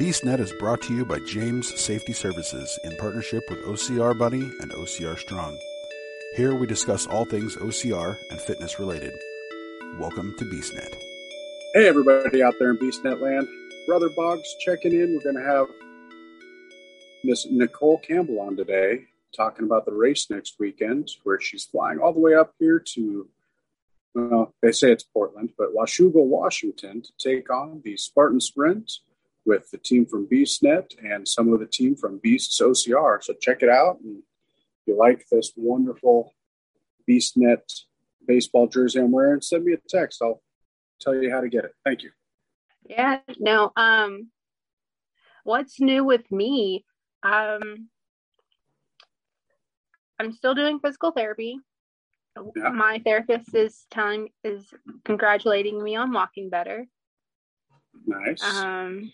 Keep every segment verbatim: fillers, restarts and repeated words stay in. BeastNet is brought to you by James Safety Services in partnership with O C R Bunny and O C R Strong. Here we discuss all things O C R and fitness related. Welcome to BeastNet. Hey everybody out there in BeastNet land. Brother Boggs checking in. We're going to have Miss Nicole Campbell on today talking about the race next weekend where she's flying all the way up here to, well, they say it's Portland, but Washougal, Washington to take on the Spartan Sprint with the team from BeastNet and some of the team from Beast's O C R. So check it out. And if you like this wonderful BeastNet baseball jersey I'm wearing, send me a text. I'll tell you how to get it. Thank you. Yeah. Now, um, what's new with me? Um, I'm still doing physical therapy. Yeah. My therapist is telling, is congratulating me on walking better. Nice. Um,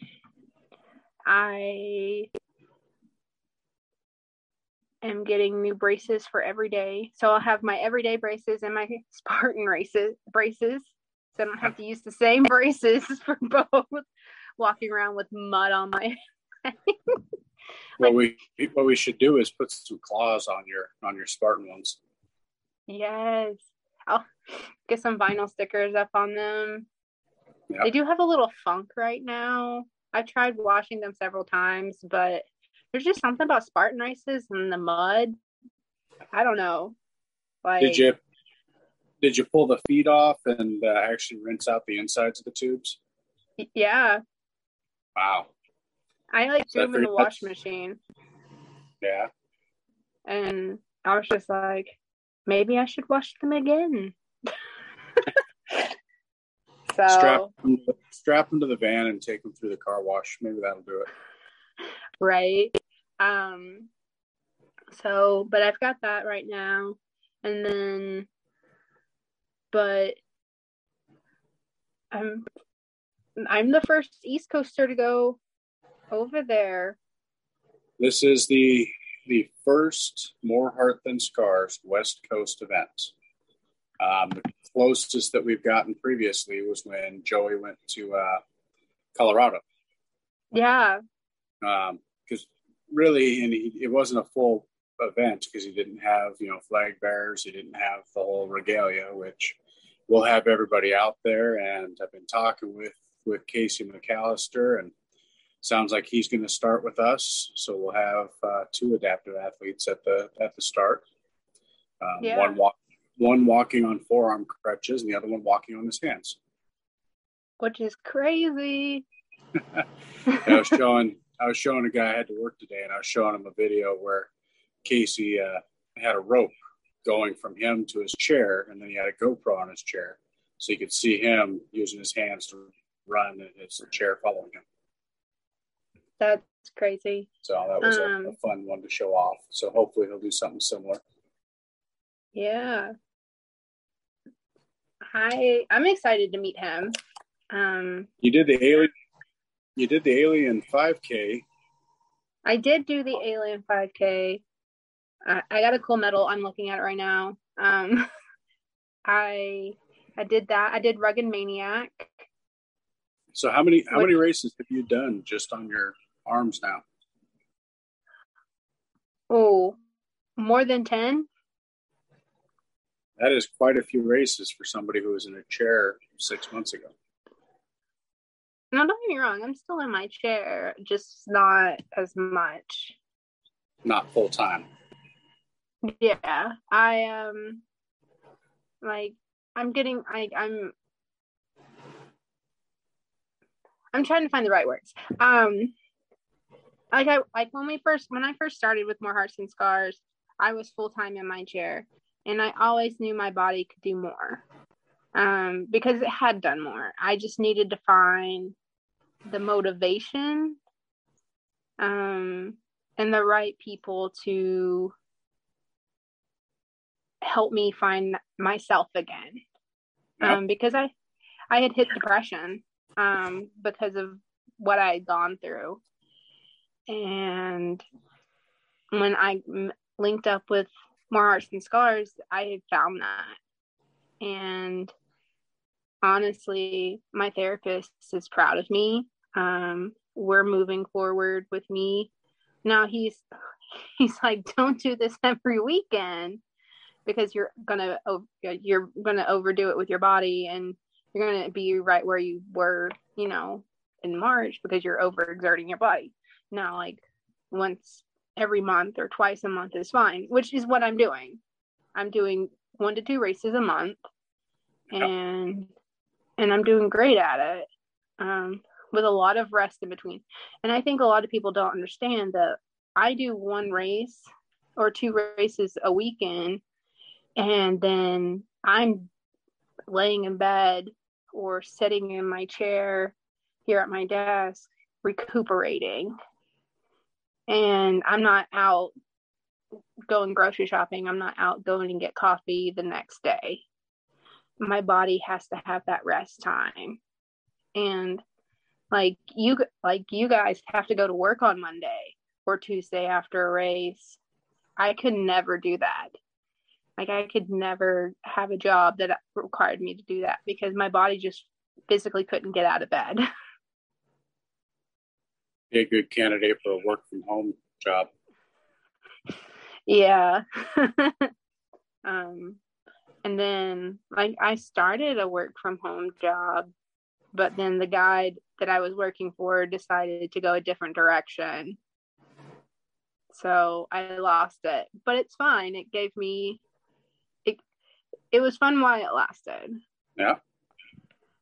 I am getting new braces for every day. So I'll have my everyday braces and my Spartan races braces. So I don't have to use the same braces for both. Walking around with mud on my head. What we what we should do is put some claws on your on your Spartan ones. Yes, I'll get some vinyl stickers up on them. Yep. They do have a little funk right now. I've tried washing them several times, but there's just something about Spartan races and the mud. I don't know. Like, did you did you pull the feet off and uh, actually rinse out the insides of the tubes? Yeah. Wow. I like threw them in the wash machine. Yeah. And I was just like, maybe I should wash them again. So strap them, strap them to the van and take them through the car wash. Maybe that'll do it. Right. Um, so, but I've got that right now. And then, but I'm, I'm the first East Coaster to go over there. This is the the first More Heart Than Scars West Coast event. Um, the closest that we've gotten previously was when Joey went to uh, Colorado. Yeah. Um, because really, and he, it wasn't a full event because he didn't have, you know, flag bearers. He didn't have the whole regalia, which we'll have everybody out there. And I've been talking with, with Casey McAllister, and sounds like he's going to start with us. So we'll have uh, two adaptive athletes at the at the start. Um, yeah. One walk. One walking on forearm crutches and the other one walking on his hands. Which is crazy. I was showing I was showing a guy I had to work today, and I was showing him a video where Casey uh, had a rope going from him to his chair, and then he had a GoPro on his chair. So you could see him using his hands to run and his chair following him. That's crazy. So that was um, a, a fun one to show off. So hopefully he'll do something similar. Yeah. Hi, I'm excited to meet him. Um, you did the alien. You did the Alien five K. I did do the Alien five K. Uh, I got a cool medal. I'm looking at it right now. Um, I I did that. I did Rugged Maniac. So how many how Which, many races have you done just on your arms now? Oh, more than ten. That is quite a few races for somebody who was in a chair six months ago. Now, don't get me wrong. I'm still in my chair, just not as much. Not full time. Yeah. I, um, like, I'm getting, I, I'm, I'm trying to find the right words. Um, like, I, like when we first, when I first started with More Hearts and Scars, I was full time in my chair. And I always knew my body could do more um, because it had done more. I just needed to find the motivation um, and the right people to help me find myself again. Um, because I, I had hit depression um, because of what I had gone through. And when I m- linked up with More Hearts Than Scars, I had found that. And honestly, my therapist is proud of me. Um, we're moving forward with me. Now he's he's like, don't do this every weekend because you're gonna you're gonna overdo it with your body and you're gonna be right where you were, you know, in March because you're overexerting your body. Now, like once every month or twice a month is fine, which is what I'm doing. I'm doing one to two races a month, and and I'm doing great at it, um, with a lot of rest in between. And I think a lot of people don't understand that I do one race or two races a weekend, and then I'm laying in bed or sitting in my chair here at my desk recuperating, and I'm not out going grocery shopping. I'm not out going and get coffee the next day. My body has to have that rest time. And like you like you guys have to go to work on Monday or Tuesday after a race. I could never do that. Like I could never have a job that required me to do that because my body just physically couldn't get out of bed. Be a good candidate for a work from home job. Yeah. um, and then like I started a work from home job, but then the guy that I was working for decided to go a different direction. So I lost it, but it's fine. It gave me, it, it was fun while it lasted. Yeah.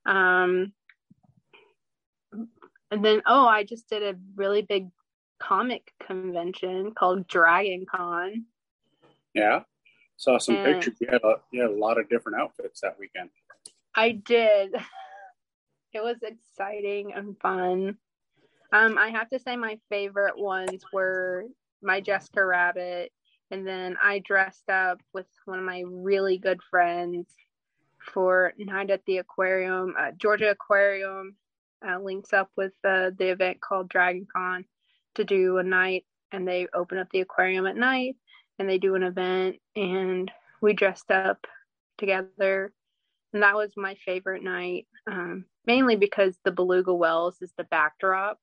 Um, and then, oh, I just did a really big comic convention called Dragon Con. Yeah. Saw some and pictures. You had, a, you had a lot of different outfits that weekend. I did. It was exciting and fun. Um, I have to say my favorite ones were my Jessica Rabbit. And then I dressed up with one of my really good friends for Night at the Aquarium. Uh, Georgia Aquarium uh, links up with uh, the event called Dragon Con to do a night, and they open up the aquarium at night and they do an event, and we dressed up together, and that was my favorite night, um, mainly because the beluga whales is the backdrop.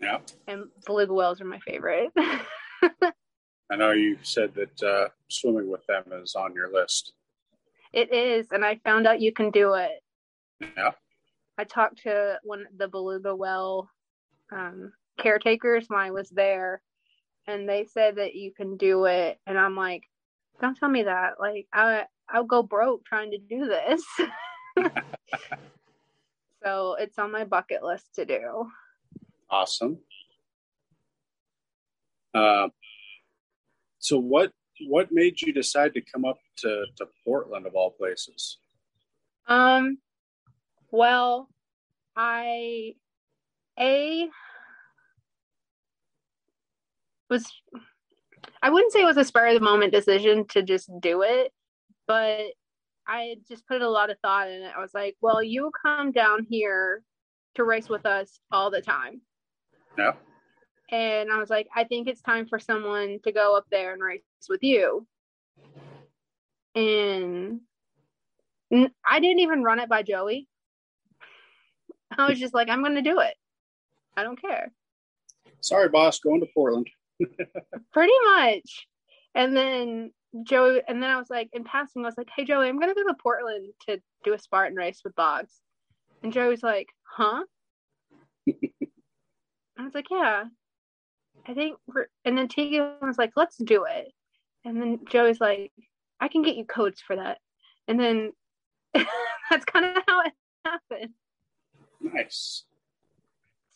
Yeah, and beluga whales are my favorite. I know you said that uh, swimming with them is on your list. It is, and I found out you can do it. Yeah. I talked to one of the beluga whale um, caretakers when I was there, and they said that you can do it, and I'm like, don't tell me that. Like, I, I'll go broke trying to do this. So it's on my bucket list to do. Awesome. Uh, so what What made you decide to come up to, to Portland of all places? Um, well, I, A, was, I wouldn't say it was a spur of the moment decision to just do it, but I just put a lot of thought in it. I was like, well, you come down here to race with us all the time. Yeah. And I was like, I think it's time for someone to go up there and race with you. And I didn't even run it by Joey. I was just like, I'm going to do it. I don't care. Sorry, boss, going to Portland. Pretty much. And then Joey, and then I was like, in passing, I was like, hey, Joey, I'm going to go to Portland to do a Spartan race with Boggs. And Joey's like, huh? I was like, yeah. I think we're, and then Tegan was like, let's do it. And then Joey's like, I can get you codes for that. And then that's kind of how it happened. Nice.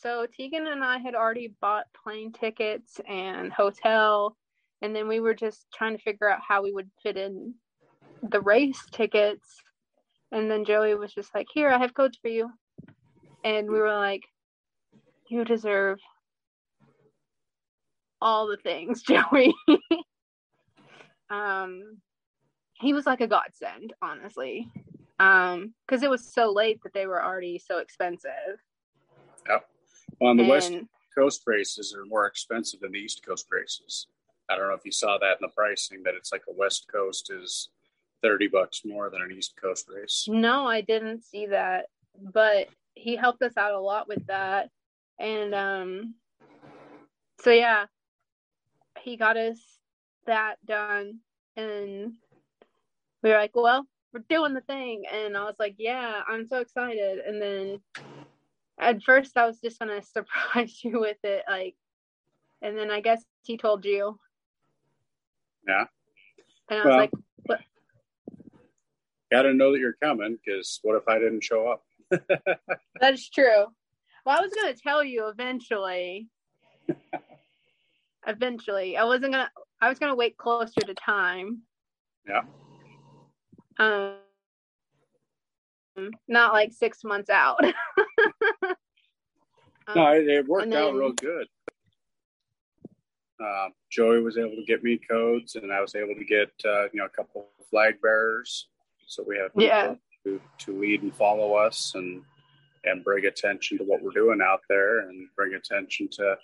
So Tegan and I had already bought plane tickets and hotel. And then we were just trying to figure out how we would fit in the race tickets. And then Joey was just like, here, I have codes for you. And we were like, you deserve all the things, Joey. um, he was like a godsend, honestly, um, because it was so late that they were already so expensive. Yep. Well, on the and, West Coast races are more expensive than the East Coast races. I don't know if you saw that in the pricing, that it's like a West Coast is thirty bucks more than an East Coast race. No, I didn't see that, but he helped us out a lot with that. And um, so, yeah, he got us that done. And we were like, well, we're doing the thing. And I was like, yeah, I'm so excited. And then at first I was just going to surprise you with it. Like, and then I guess he told you. Yeah. And I well, was like, what? Gotta know that you're coming, because what if I didn't show up? That's true. Well, I was gonna tell you eventually. eventually. I wasn't gonna I was gonna wait closer to time. Yeah. Um not like six months out. um, no, it, it worked then, out real good. Uh, Joey was able to get me codes, and I was able to get uh, you know, a couple of flag bearers, so we have people yeah. to, to lead and follow us, and and bring attention to what we're doing out there, and bring attention to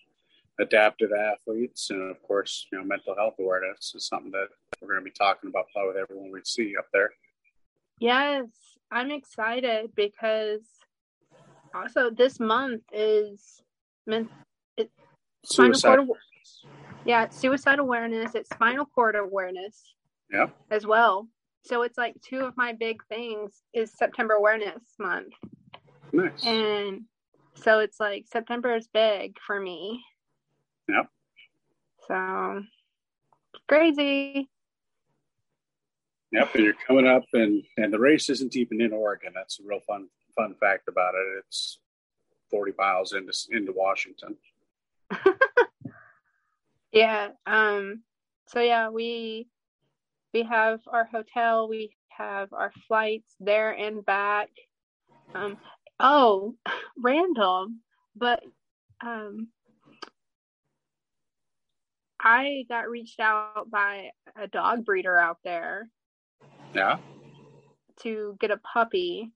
adaptive athletes, and of course, you know, mental health awareness is something that we're going to be talking about probably with everyone we see up there. Yes, I'm excited because also this month is men- it, spinal cord. Yeah, it's suicide awareness, it's spinal cord awareness. Yeah. As well. So it's like two of my big things is September Awareness Month. Nice. And so it's like September is big for me. Yeah. So crazy. Yep, and you're coming up, and, and the race isn't even in Oregon. That's a real fun fun fact about it. It's forty miles into into Washington. Yeah. Um, so yeah, we we have our hotel, we have our flights there and back. Um, oh, random, but um, I got reached out by a dog breeder out there. Yeah. To get a puppy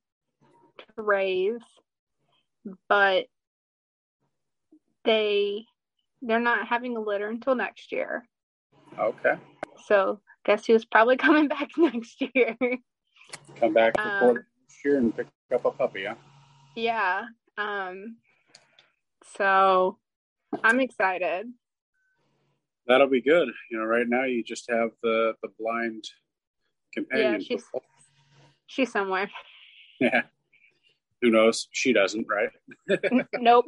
to raise, but they. They're not having a litter until next year. Okay. So, guess who's probably coming back next year? Come back before um, next year and pick up a puppy, huh? Yeah. Um. So, I'm excited. That'll be good. You know, right now you just have the, the blind companion. Yeah, she's, she's somewhere. Yeah. Who knows? She doesn't, right? N- nope.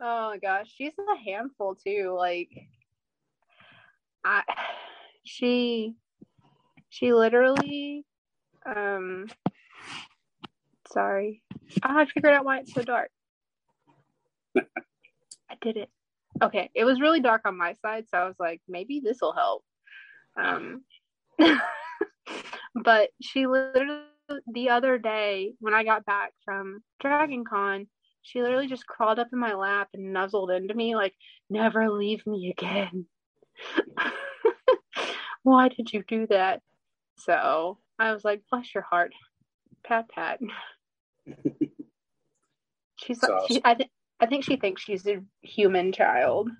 Oh my gosh, she's a handful too. Like, I, she, she literally, um, sorry, oh, I figured out why it's so dark. I did it. Okay, it was really dark on my side, so I was like, maybe this will help. Um, but she literally, the other day when I got back from Dragon Con, she literally just crawled up in my lap and nuzzled into me like, never leave me again. Why did you do that? So I was like, bless your heart. Pat, pat. She's like, awesome. she, I, th- I think she thinks she's a human child.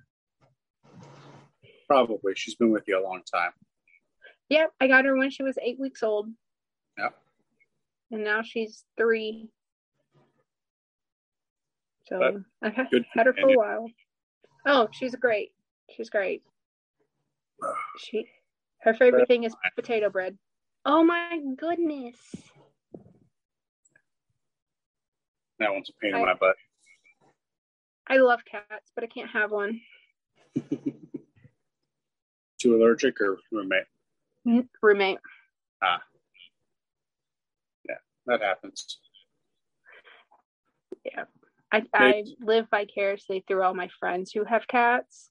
Probably. She's been with you a long time. Yep. I got her when she was eight weeks old. Yep. And now she's three. So I've had her for a while. Oh, she's great. She's great. She, her favorite thing is potato bread. Oh my goodness. That one's a pain I, in my butt. I love cats, but I can't have one. Too allergic or roommate? N- roommate. Ah. Yeah, that happens. Yeah. I, I live vicariously through all my friends who have cats.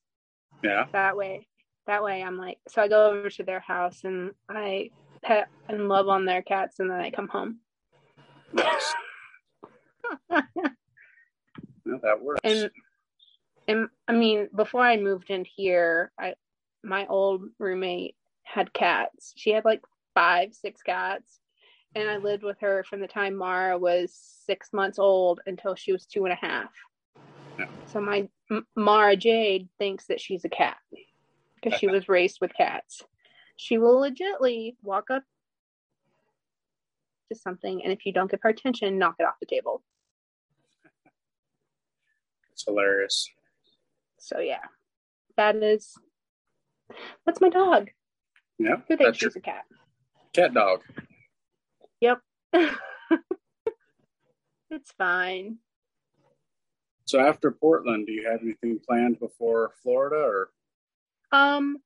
Yeah. That way, that way I'm like, so I go over to their house and I pet and love on their cats, and then I come home. Yes. Well, that works. And, and I mean, before I moved in here, I my old roommate had cats. She had like five, six cats. And I lived with her from the time Mara was six months old until she was two and a half. Yeah. So my M- Mara Jade thinks that she's a cat because she was raised with cats. She will legitimately walk up to something, and if you don't give her attention, knock it off the table. hilarious. So yeah, that is, that's my dog. Yeah, who thinks she's a cat? Cat dog. Yep. It's fine. So after Portland, do you have anything planned before Florida, or? Um,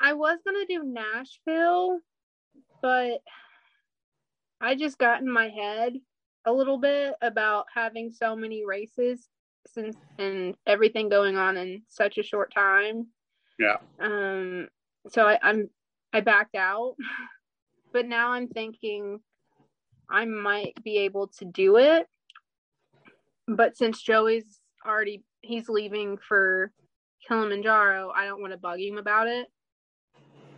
I was gonna do Nashville, but I just got in my head a little bit about having so many races since and everything going on in such a short time. Yeah. Um. So I, I'm I backed out, but now I'm thinking I might be able to do it. But since Joey's already, he's leaving for Kilimanjaro, I don't want to bug him about it.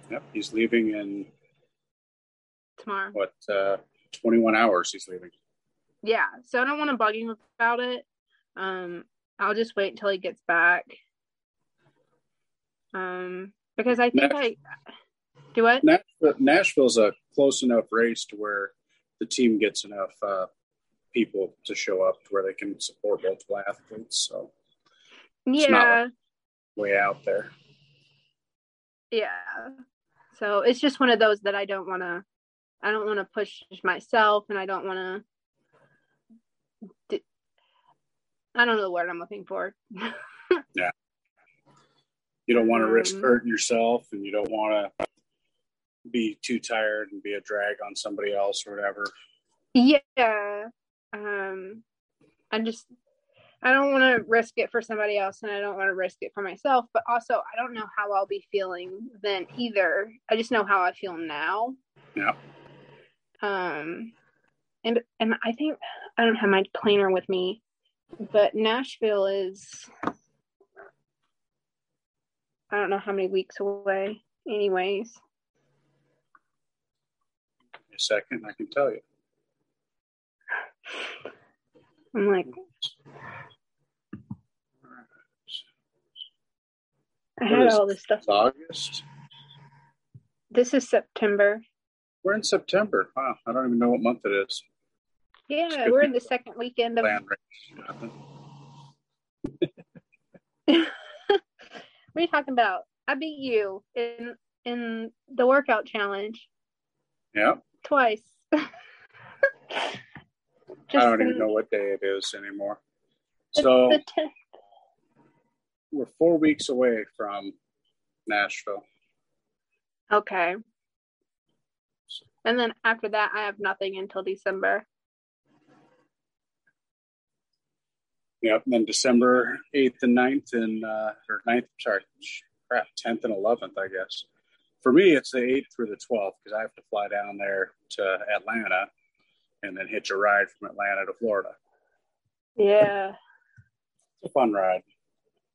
Yep, he's leaving in... Tomorrow. What, uh, twenty-one hours he's leaving. Yeah, so I don't want to bug him about it. Um, I'll just wait until he gets back. Um, because I think Nash- I... Do what? Nash- Nashville's a close enough race to where the team gets enough... Uh, people to show up to where they can support multiple athletes, so it's yeah not like way out there. Yeah, so it's just one of those that I don't want to I don't want to push myself, and I don't want to I don't know the word I'm looking for. Yeah, you don't want to um, risk hurting yourself, and you don't want to be too tired and be a drag on somebody else or whatever. Yeah. Um, I just, I don't want to risk it for somebody else, and I don't want to risk it for myself, but also I don't know how I'll be feeling then either. I just know how I feel now. Yeah. Um, and, and I think I don't have my planner with me, but Nashville is, I don't know how many weeks away anyways. A second, I can tell you. I'm like, I had all this stuff. August. This is September. We're in September. Wow, I don't even know what month it is. Yeah, we're in the second weekend of. What are you talking about? I beat you in in the workout challenge. Yeah. Twice. Just I don't even know what day it is anymore. So we're four weeks away from Nashville. Okay. And then after that, I have nothing until December. Yep. And then December eighth and ninth and uh, or ninth, sorry, crap, tenth and eleventh, I guess. For me, it's the eighth through the twelfth because I have to fly down there to Atlanta. And then hitch a ride from Atlanta to Florida. Yeah. It's a fun ride.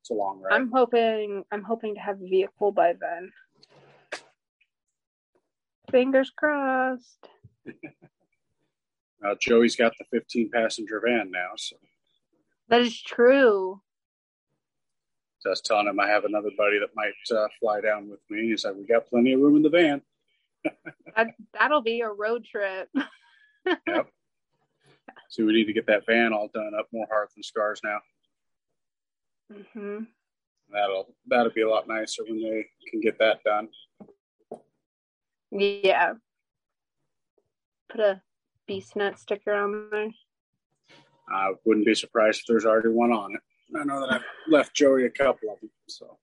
It's a long ride. I'm hoping I'm hoping to have a vehicle by then. Fingers crossed. Well, Joey's got the fifteen passenger van now, so that is true. So I was telling him I have another buddy that might uh, fly down with me. He said, we got plenty of room in the van. that, that'll be a road trip. Yep. So we need to get that van all done up. More Heart Than Scars now. Mm-hmm. That'll that'll be a lot nicer when they can get that done. Yeah. Put a BeastNet sticker on there. I wouldn't be surprised if there's already one on it. I know that I've left Joey a couple of them. So.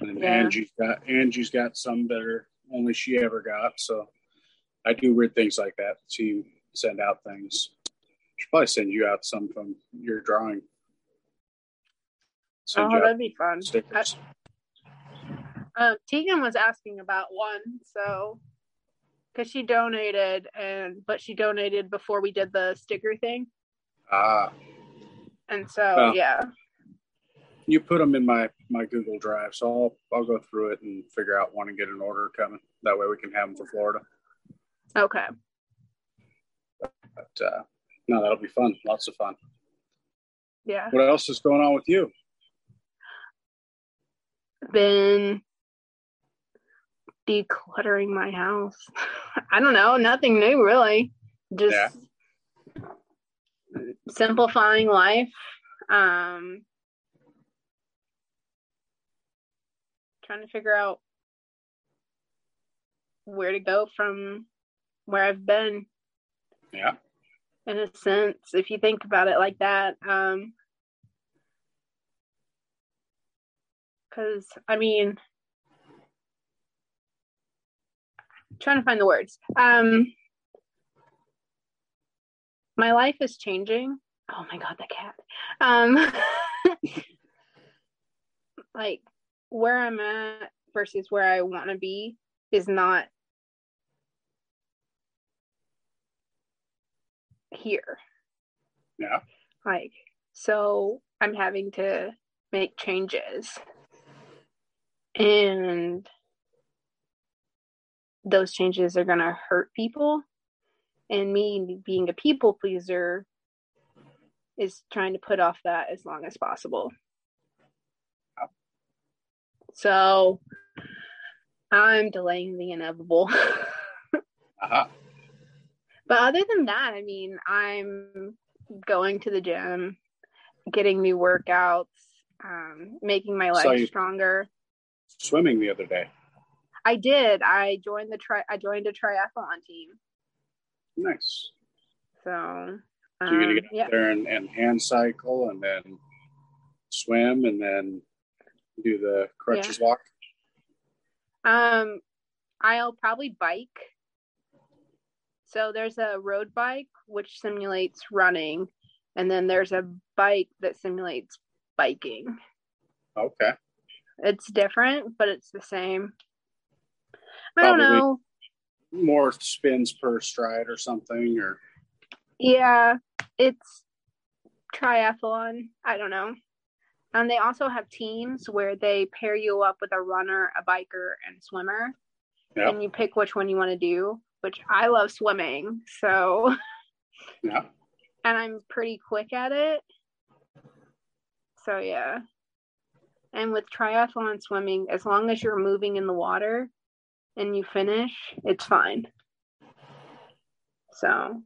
And yeah. Angie's got Angie's got some that are only she ever got. So. I do weird things like that. To send out things. I should probably send you out some from your drawing. Send oh, that'd be fun. I, uh, Tegan was asking about one, so because she donated, and but she donated before we did the sticker thing. Ah. And so, well, yeah. You put them in my, my Google Drive, so I'll I'll go through it and figure out one and get an order coming. That way, we can have them for Florida. Okay. But uh, no, that'll be fun. Lots of fun. Yeah. What else is going on with you? Been decluttering my house. I don't know. Nothing new, really. Just yeah. simplifying life. Um, trying to figure out where to go from where I've been. Yeah. In a sense, if you think about it like that. Um, because, I mean, I'm trying to find the words. Um, my life is changing. Oh my God, the cat. Um, like, where I'm at versus where I want to be is not here. Yeah. Like, so I'm having to make changes, and those changes are gonna hurt people, and me being a people pleaser is trying to put off that as long as possible. Yeah. So I'm delaying the inevitable. Uh-huh. But other than that, I mean, I'm going to the gym, getting new workouts, um, making my legs stronger. Swimming the other day. I did. I joined the tri- I joined a triathlon team. Nice. So, um, so you're going to get yeah. out there and, and hand cycle, and then swim, and then do the crutches yeah. walk? Um, I'll probably bike. So there's a road bike, which simulates running. And then there's a bike that simulates biking. Okay. It's different, but it's the same. I Probably don't know. More spins per stride or something. or. Yeah, it's triathlon. I don't know. And they also have teams where they pair you up with a runner, a biker, and a swimmer. Yep. And you pick which one you want to do. Which I love swimming, so yeah, and I'm pretty quick at it, so yeah. And with triathlon swimming, as long as you're moving in the water and you finish, it's fine. So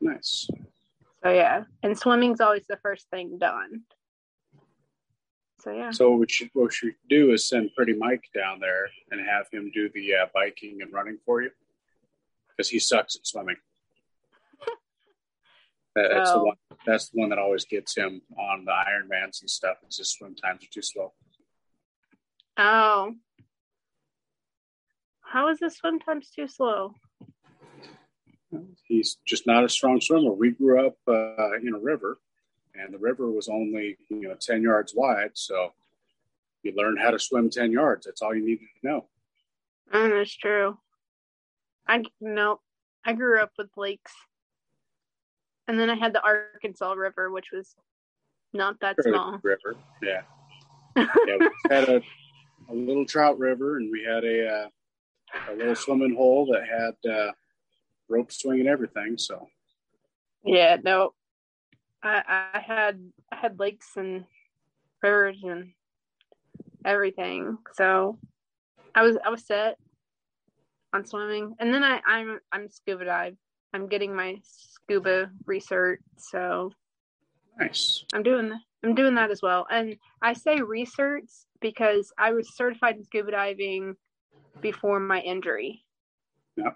nice. So yeah, and swimming's always the first thing done. So yeah. So what we should, what we should do is send Pretty Mike down there and have him do the uh, biking and running for you. Because he sucks at swimming. That's, oh. the one, that's the one that always gets him on the Ironmans and stuff. It's just swim times are too slow. Oh. How is the swim times too slow? He's just not a strong swimmer. We grew up uh, in a river, and the river was only, you know, ten yards wide. So you learn how to swim ten yards. That's all you need to know. Mm, that's true. I no, I grew up with lakes, and then I had the Arkansas River, which was not that Fairly small. River, yeah. Yeah, we had a, a little trout river, and we had a uh, a little swimming hole that had uh, rope swing and everything. So, yeah, no, I, I had I had lakes and rivers and everything. So, I was I was set. On swimming, and then I, I'm I'm scuba dive. I'm getting my scuba recert, so nice. I'm doing I'm doing that as well. And I say recerts because I was certified in scuba diving before my injury. Yeah.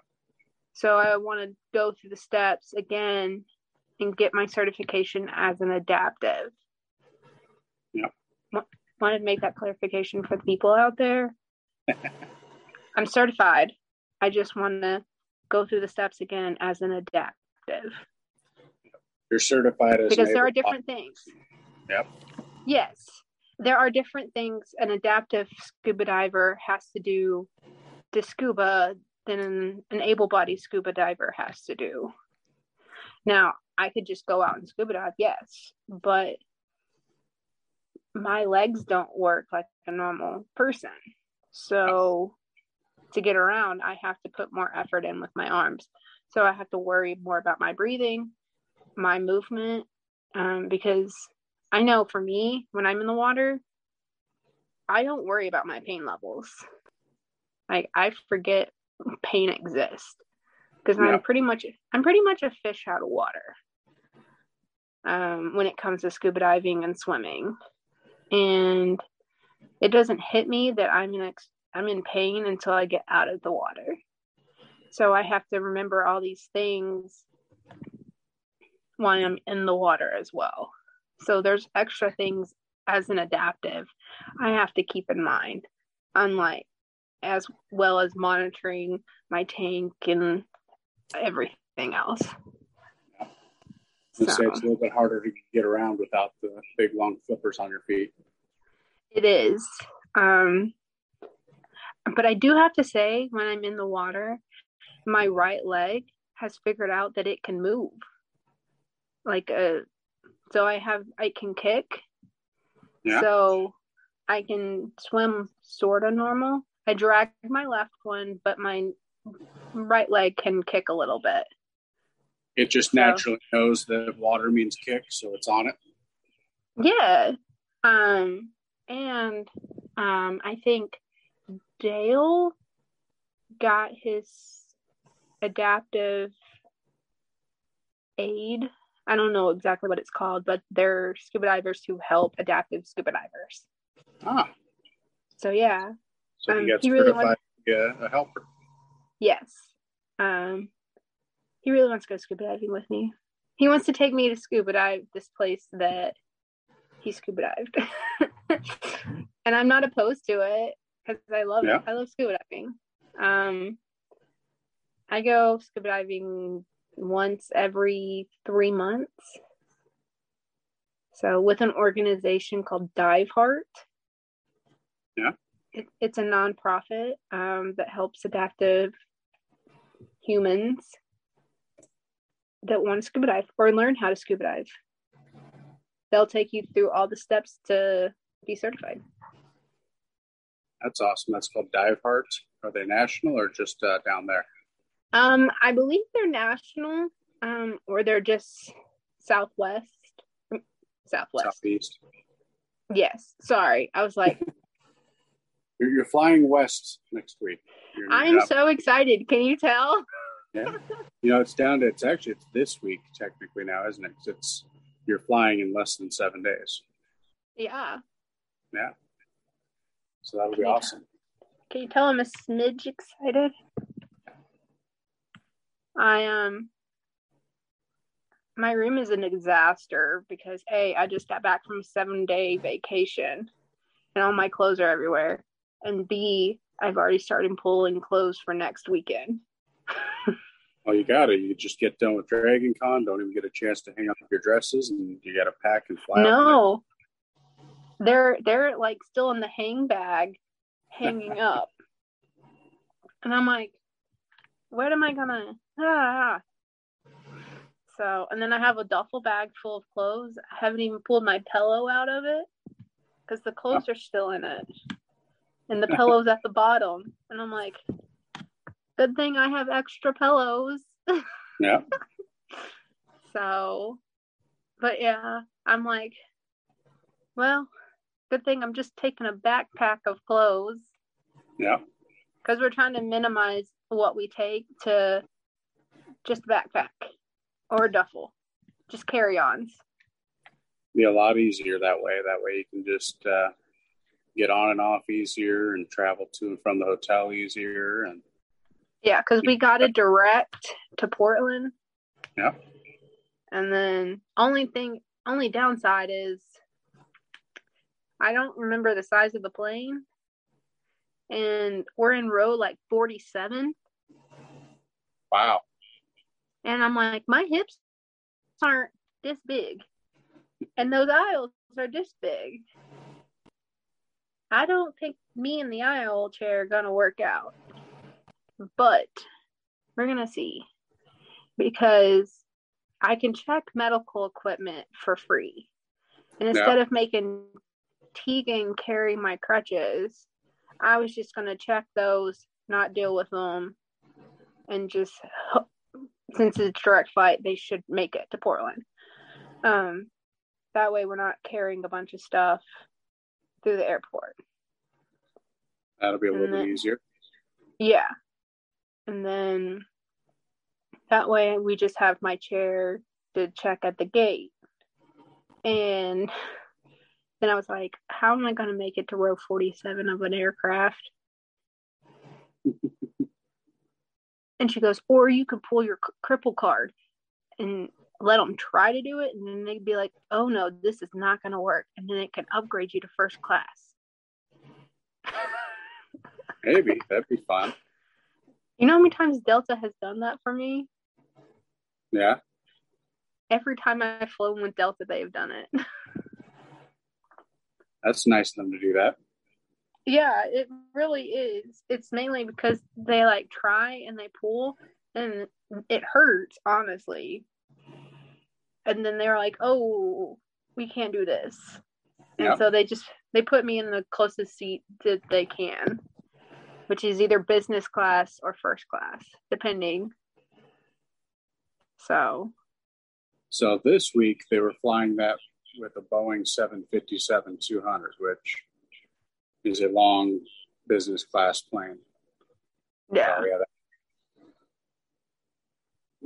So I want to go through the steps again and get my certification as an adaptive. Yeah. Wanted to make that clarification for the people out there. I'm certified. I just want to go through the steps again as an adaptive. You're certified as because there are different things. Yep. Yes, there are different things an adaptive scuba diver has to do to scuba than an, an able-bodied scuba diver has to do. Now, I could just go out and scuba dive, yes, but my legs don't work like a normal person, so. Yes. To get around, I have to put more effort in with my arms, so I have to worry more about my breathing, my movement, um, because I know for me, when I'm in the water, I don't worry about my pain levels. Like, I forget pain exists because yeah. I'm pretty much I'm pretty much a fish out of water. um, when it comes to scuba diving and swimming. And it doesn't hit me that I'm in, ex- I'm in pain until I get out of the water. So I have to remember all these things while I'm in the water as well. So there's extra things as an adaptive I have to keep in mind, unlike as well as monitoring my tank and everything else. So, so it's a little bit harder to get around without the big long flippers on your feet. It is. Um, but I do have to say, when I'm in the water, my right leg has figured out that it can move. Like, a, so I have, I can kick. Yeah. So I can swim sort of normal. I drag my left one, but my right leg can kick a little bit. It just naturally so, knows that water means kick, so it's on it. Yeah. Um, and um, I think Dale got his adaptive aid. I don't know exactly what it's called, but they're scuba divers who help adaptive scuba divers. Ah. So, yeah. So um, he got he certified really wants, yeah, a helper. Yes. Um, he really wants to go scuba diving with me. He wants to take me to scuba dive this place that he scuba dived. And I'm not opposed to it because I love yeah. it. I love scuba diving. Um, I go scuba diving once every three months. So with an organization called Dive Heart. Yeah. It, it's a nonprofit um, that helps adaptive humans that want to scuba dive or learn how to scuba dive. They'll take you through all the steps to be certified. That's awesome. That's called Dive Heart. Are they national or just uh, down there? Um, I believe they're national, um, or they're just Southwest, Southwest. Southeast. Yes. Sorry. I was like. You're, you're flying west next week. You're, I'm you're so excited. Can you tell? Yeah. You know, it's down to, it's actually, it's this week technically now, isn't it? Cause it's, you're flying in less than seven days. Yeah. Yeah. So that'll be yeah. awesome. Can you tell I'm a smidge excited? I, um, my room is a disaster because, hey, I just got back from a seven day vacation and all my clothes are everywhere. And B, I've already started pulling clothes for next weekend. Oh, you got it. You just get done with Dragon Con. Don't even get a chance to hang up your dresses and you got to pack and fly. No, they're, they're like still in the hang bag hanging up. And I'm like, what am I gonna? Ah. So, and then I have a duffel bag full of clothes. I haven't even pulled my pillow out of it because the clothes oh. are still in it, and the pillow's at the bottom. And I'm like, good thing I have extra pillows. Yeah. So, but yeah, I'm like, well, good thing I'm just taking a backpack of clothes. Yeah. Because we're trying to minimize what we take to just a backpack or a duffel, just carry-ons. Be a lot easier that way. That way you can just uh, get on and off easier and travel to and from the hotel easier. And yeah, because we got a direct to Portland. Yeah. And then only thing, only downside is I don't remember the size of the plane. And we're in row like forty-seven. Wow. And I'm like, my hips aren't this big. And those aisles are this big. I don't think me and the aisle chair are going to work out. But we're going to see. Because I can check medical equipment for free. And instead yeah. of making Tegan carry my crutches, I was just going to check those, not deal with them, and just, since it's a direct flight, they should make it to Portland. Um, that way we're not carrying a bunch of stuff through the airport. That'll be a little bit easier. Yeah. And then that way we just have my chair to check at the gate And then I was like, how am I going to make it to row forty-seven of an aircraft? And she goes, or you could pull your cripple card and let them try to do it. And then they'd be like, oh no, this is not going to work. And then it can upgrade you to first class. Maybe. That'd be fun. You know how many times Delta has done that for me? Yeah. Every time I've flown with Delta, they've done it. That's nice of them to do that. Yeah, it really is. It's mainly because they, like, try and they pull, and it hurts, honestly. And then they were like, oh, we can't do this. Yeah. And so they just, they put me in the closest seat that they can, which is either business class or first class, depending. So. So this week they were flying that with a Boeing seven fifty-seven two hundred, which is a long business class plane. Yeah. Oh, yeah, that,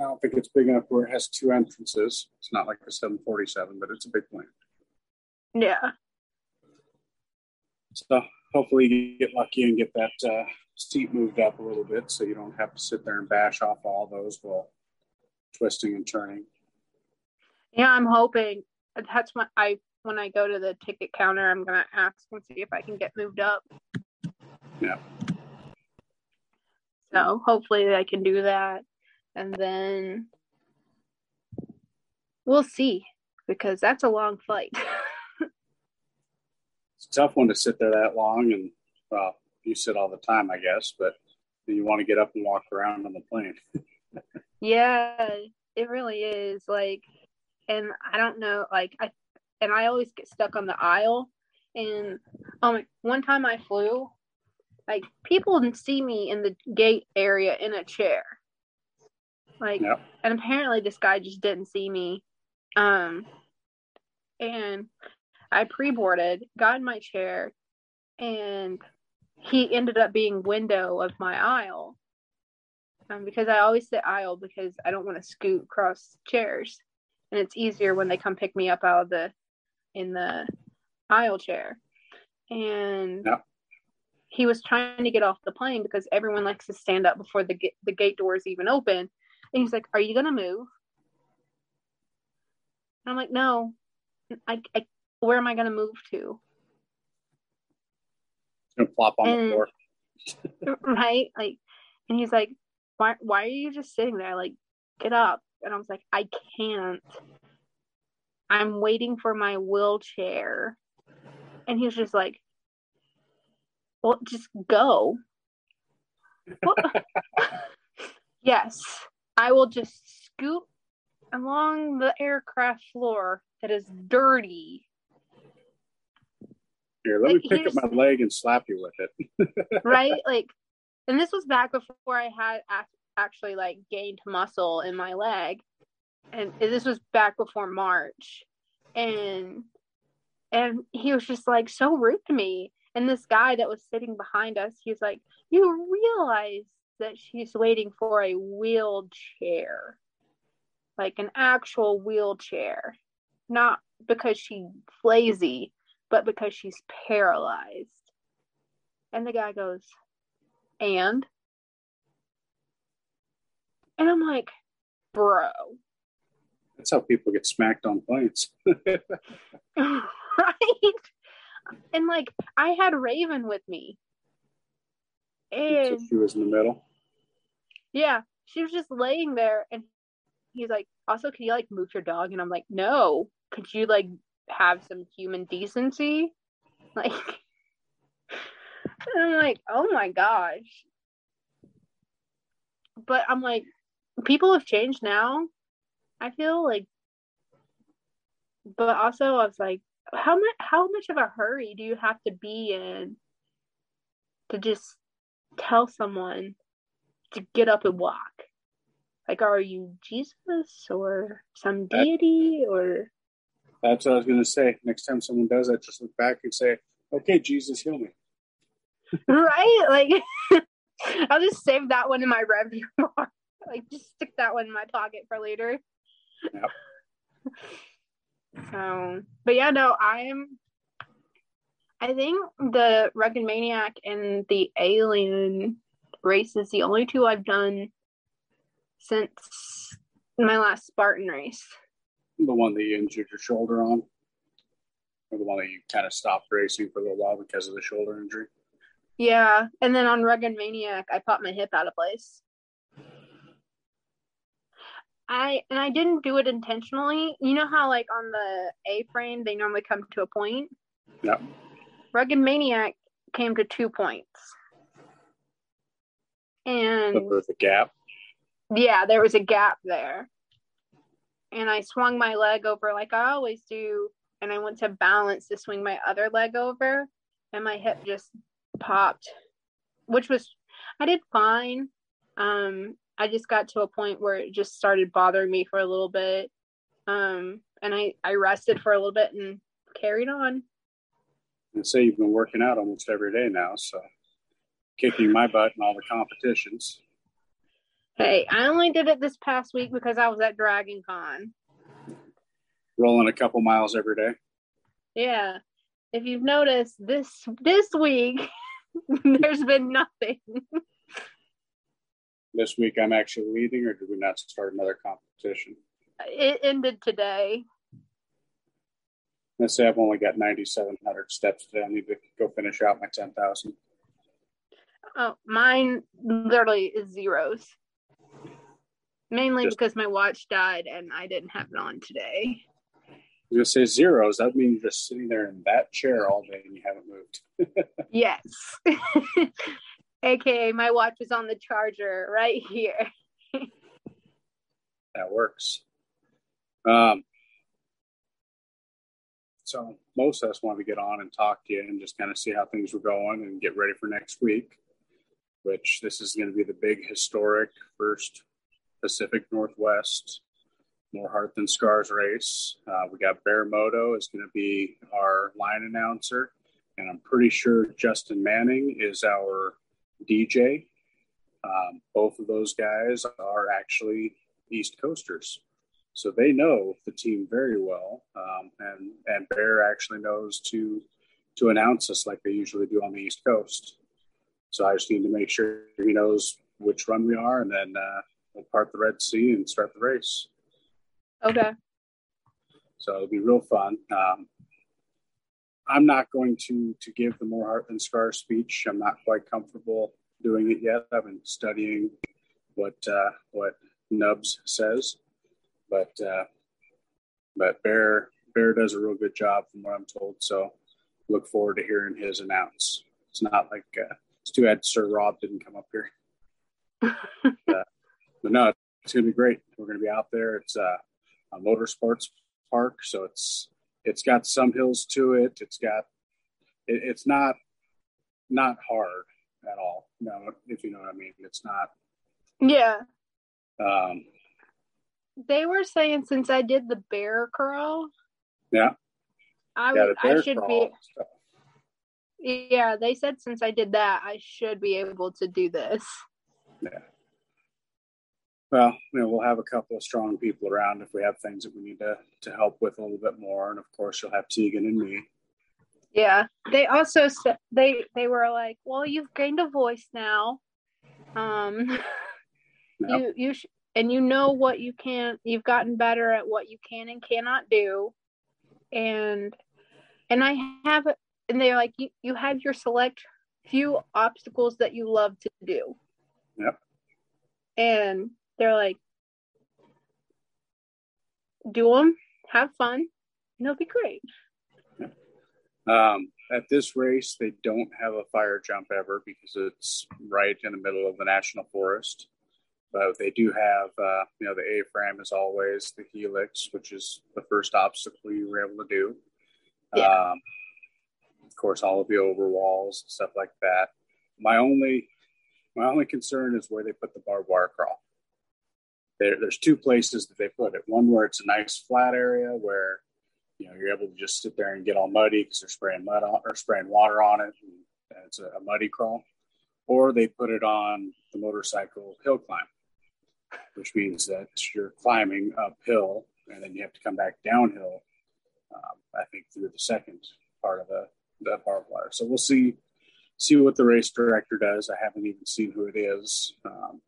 I don't think it's big enough where it has two entrances. It's not like a seven forty-seven, but it's a big plane. Yeah. So hopefully you get lucky and get that uh, seat moved up a little bit so you don't have to sit there and bash off all those while twisting and turning. Yeah, I'm hoping. That's when I, when I go to the ticket counter, I'm going to ask and see if I can get moved up. Yeah. So hopefully I can do that. And then we'll see, because that's a long flight. It's a tough one to sit there that long. And, well, you sit all the time, I guess, but you want to get up and walk around on the plane. Yeah, it really is. Like, and I don't know, like, I, and I always get stuck on the aisle. And um, one time I flew, like, people didn't see me in the gate area in a chair. Like, yep. And apparently this guy just didn't see me. Um, and I pre-boarded, got in my chair, and he ended up being window of my aisle. Um, because I always sit aisle because I don't want to scoot across chairs. And it's easier when they come pick me up out of the, in the aisle chair. And yep. He was trying to get off the plane because everyone likes to stand up before the the gate doors even open. And he's like, are you going to move? And I'm like, no. I, I, where am I going to move to? It's going to plop on and, the floor. Right? Like, and he's like, why Why are you just sitting there? Like, get up. And I was like, I can't. I'm waiting for my wheelchair. And he was just like, well, just go. Yes. I will just scoop along the aircraft floor that is dirty. Here, let like, me pick up my leg and slap you with it. Right? Like, and this was back before I had actually, like, gained muscle in my leg. And this was back before March. And, and he was just, like, so rude to me. And this guy that was sitting behind us, he's like, you realize that she's waiting for a wheelchair, like an actual wheelchair, not because she's lazy, but because she's paralyzed. And the guy goes, and? And I'm like, bro. That's how people get smacked on planes. Right? And like, I had Raven with me. And she was in the middle. Yeah, she was just laying there, and he's like, also, can you, like, move your dog? And I'm like, no. Could you, like, have some human decency? Like, and I'm like, oh my gosh. But I'm like, people have changed now, I feel like. But also, I was like, how much, how much of a hurry do you have to be in to just tell someone to get up and walk? Like, are you Jesus or some deity? That, or that's what I was gonna say. Next time someone does that, just look back and say, okay, Jesus, heal me. Right? Like, I'll just save that one in my rev bar. Like, just stick that one in my pocket for later. Yep. So, but yeah, no, I'm, I think the Rugged Maniac and the Alien race is the only two I've done since my last Spartan race. The one that you injured your shoulder on? Or the one that you kind of stopped racing for a little while because of the shoulder injury? Yeah, and then on Rugged Maniac, I popped my hip out of place. I and I didn't do it intentionally. You know how, like, on the A-frame, they normally come to a point? Yeah. Rugged Maniac came to two points. And so there was a gap? Yeah, there was a gap there. And I swung my leg over like I always do, and I went to balance to swing my other leg over, and my hip just popped, which was, I did fine. Um, I just got to a point where it just started bothering me for a little bit. Um, and I, I rested for a little bit and carried on. And say you've been working out almost every day now, so kicking my butt in all the competitions. Hey, I only did it this past week because I was at Dragon Con. Rolling a couple miles every day. Yeah. If you've noticed, this this week, there's been nothing. This week I'm actually leading, or did we not start another competition? It ended today. Let's say I've only got nine thousand seven hundred steps today. I need to go finish out my ten thousand. Oh, mine literally is zeros. Mainly just, because my watch died and I didn't have it on today. You say zeros, that means you're just sitting there in that chair all day and you haven't moved. Yes. A K A my watch is on the charger right here. That works. Um, so most of us wanted to get on and talk to you and just kind of see how things were going and get ready for next week, which this is going to be the big historic first Pacific Northwest More Heart Than Scars race. Uh, we got Bear Moto is going to be our line announcer. And I'm pretty sure Justin Manning is our D J. Um, both of those guys are actually East Coasters. So they know the team very well. Um, and, and Bear actually knows to, to announce us like they usually do on the East Coast. So I just need to make sure he knows which run we are, and then uh, we'll part the Red Sea and start the race. Okay. So it'll be real fun. Um, I'm not going to to give the More Heart Than Scars speech. I'm not quite comfortable doing it yet. I've been studying what uh, what Nubs says, but uh, but Bear Bear does a real good job from what I'm told. So look forward to hearing his announce. It's not like uh, it's too bad Sir Rob didn't come up here. but, uh, but no, it's going to be great. We're going to be out there. It's uh, a motorsports park, so it's. It's got some hills to it. It's got, it, it's not, not hard at all. No, if you know what I mean. It's not. Yeah. Um. They were saying since I did the bear crawl. Yeah. I would. I should be. Stuff. Yeah, they said since I did that, I should be able to do this. Yeah. Well, you know, we'll have a couple of strong people around if we have things that we need to, to help with a little bit more. And, of course, you'll have Tegan and me. Yeah. They also said they, they were like, well, you've gained a voice now. Um, yep. you you sh- And you know what you can. You've gotten better at what you can and cannot do. And and I have – and they're like, you, you have your select few obstacles that you love to do. Yep. And – they're like, do them, have fun, and it'll be great. Um, at this race, they don't have a fire jump ever because it's right in the middle of the national forest. But they do have, uh, you know, the A-frame is always the helix, which is the first obstacle you were able to do. Yeah. Um, of course, all of the over walls and stuff like that. My only, my only concern is where they put the barbed wire crawl. There, there's two places that they put it. One where it's a nice flat area where, you know, you're able to just sit there and get all muddy because they're spraying mud on, or spraying water on it, and it's a, a muddy crawl. Or they put it on the motorcycle hill climb, which means that you're climbing uphill and then you have to come back downhill um, I think through the second part of the, the barbed wire. So we'll see see what the race director does. I haven't even seen who it is. Um,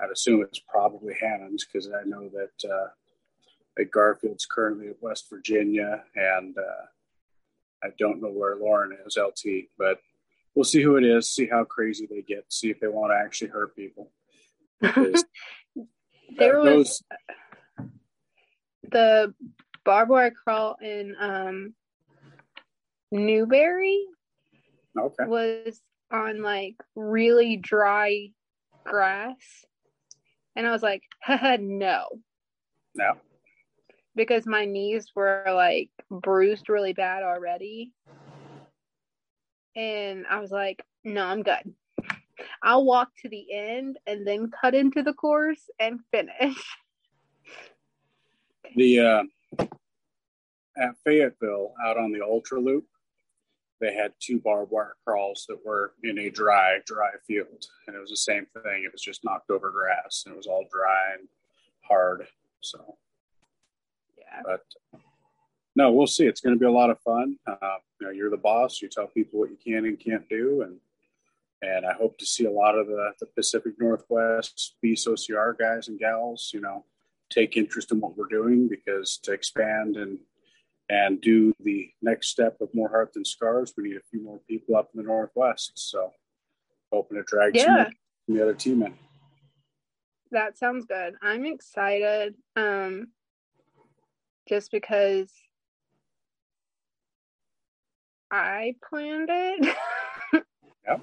I'd assume it's probably Hammonds, because I know that uh, that Garfield's currently at West Virginia, and uh, I don't know where Lauren is, L T, but we'll see who it is, see how crazy they get, see if they want to actually hurt people. There uh, was those... the barbed wire crawl in um, Newberry. Okay. Was on like really dry grass, and I was like, haha, no, no, because my knees were like bruised really bad already, and I was like, no, I'm good. I'll walk to the end and then cut into the course and finish. The uh, at Fayetteville, out on the Ultra Loop, they had two barbed wire crawls that were in a dry, dry field, and it was the same thing. It was just knocked over grass, and it was all dry and hard. So, yeah. But no, we'll see. It's going to be a lot of fun. Uh, you know, you're the boss. You tell people what you can and can't do, and And I hope to see a lot of the, the Pacific Northwest Beast O C R guys and gals, you know, take interest in what we're doing, because to expand and and do the next step of More Heart Than Scars, we need a few more people up in the Northwest. So hoping to drag yeah. some from the other team in. That sounds good. I'm excited, um, just because I planned it. Yep.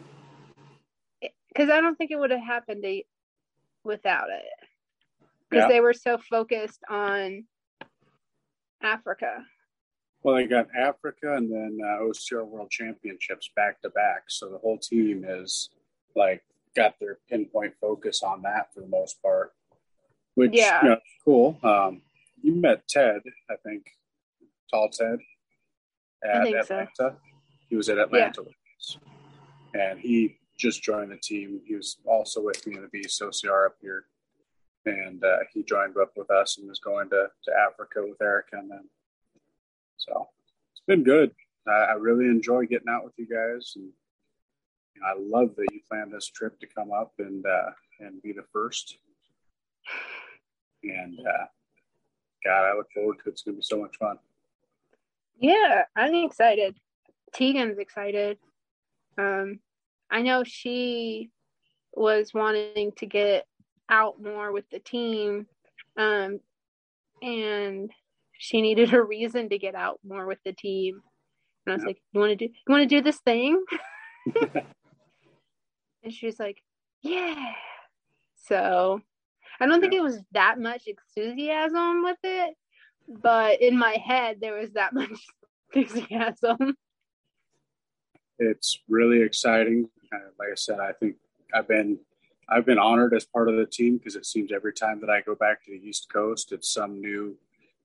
Because I don't think it would have happened to, without it. Because yeah. they were so focused on Africa. Well, they got Africa and then uh, O C R World Championships back to back. So the whole team is like got their pinpoint focus on that for the most part, which yeah, you know, cool. Um, you met Ted, I think, Tall Ted at I think Atlanta. So. He was at Atlanta, yeah. and he. Just joined the team. He was also with me in the Beast O C R up here, and uh, he joined up with us and was going to, to Africa with Erica and them. So it's been good. I, I really enjoy getting out with you guys, and you know, I love that you planned this trip to come up and uh, and be the first. And uh, God, I look forward to it. It's going to be so much fun. Yeah, I'm excited. Tegan's excited. Um. I know she was wanting to get out more with the team, um, and she needed a reason to get out more with the team. And I was yeah. like, "You want to do? You want to do this thing?" And she's like, "Yeah." So I don't think yeah. it was that much enthusiasm with it, but in my head there was that much enthusiasm. It's really exciting. Like I said, I think I've been I've been honored as part of the team, because it seems every time that I go back to the East Coast, it's some new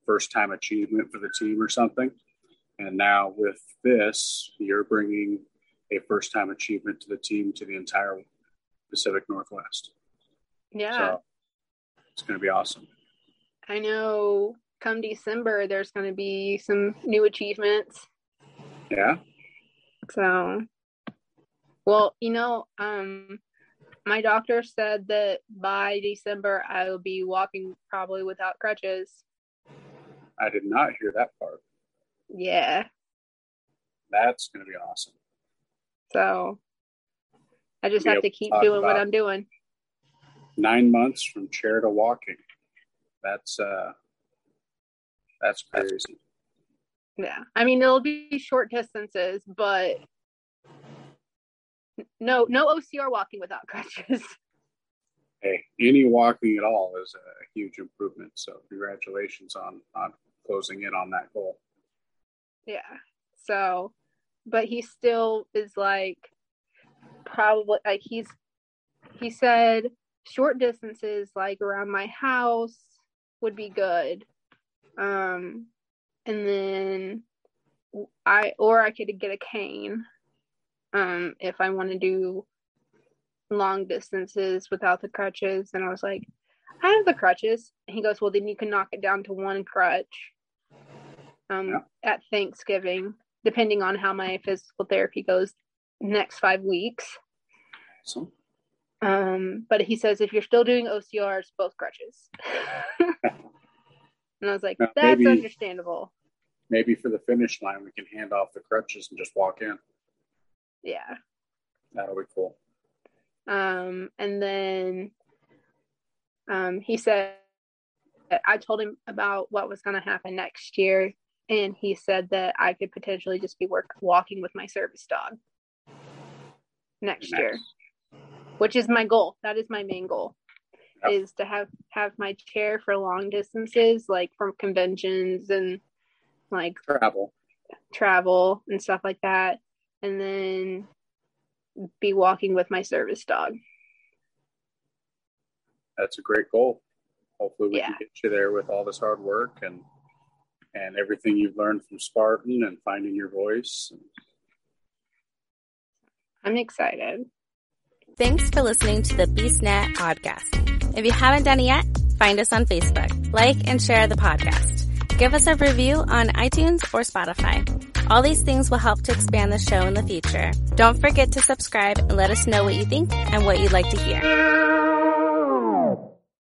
first-time achievement for the team or something. And now with this, you're bringing a first-time achievement to the team, to the entire Pacific Northwest. Yeah. So it's going to be awesome. I know come December, there's going to be some new achievements. Yeah. So, well, you know, um, my doctor said that by December I will be walking probably without crutches. I did not hear that part. Yeah. That's going to be awesome. So, I just have to keep doing what I'm doing. Nine months from chair to walking. That's, uh, that's crazy. Yeah, I mean, it'll be short distances, but no, no O C R walking without crutches. Hey, any walking at all is a huge improvement. So congratulations on, on closing in on that goal. Yeah. So, but he still is like probably like he's he said short distances like around my house would be good. Um. And then I, or I could get a cane, um, if I want to do long distances without the crutches. And I was like, I have the crutches. And he goes, well, then you can knock it down to one crutch. um, yeah. at Thanksgiving, depending on how my physical therapy goes the next five weeks. Awesome. Um, but he says, if you're still doing O C Rs, both crutches. And I was like, now, that's maybe, understandable. Maybe for the finish line, we can hand off the crutches and just walk in. Yeah. That'll be cool. Um, and then um, he said, I told him about what was going to happen next year. And he said that I could potentially just be work, walking with my service dog next nice. year. Which is my goal. That is my main goal, yep. is to have, have my chair for long distances, like from conventions and like travel, travel and stuff like that. And then be walking with my service dog. That's a great goal. Hopefully we yeah. can get you there with all this hard work and, and everything you've learned from Spartan and finding your voice. I'm excited. Thanks for listening to the BeastNet podcast. If you haven't done it yet, find us on Facebook. Like and share the podcast. Give us a review on iTunes or Spotify. All these things will help to expand the show in the future. Don't forget to subscribe and let us know what you think and what you'd like to hear.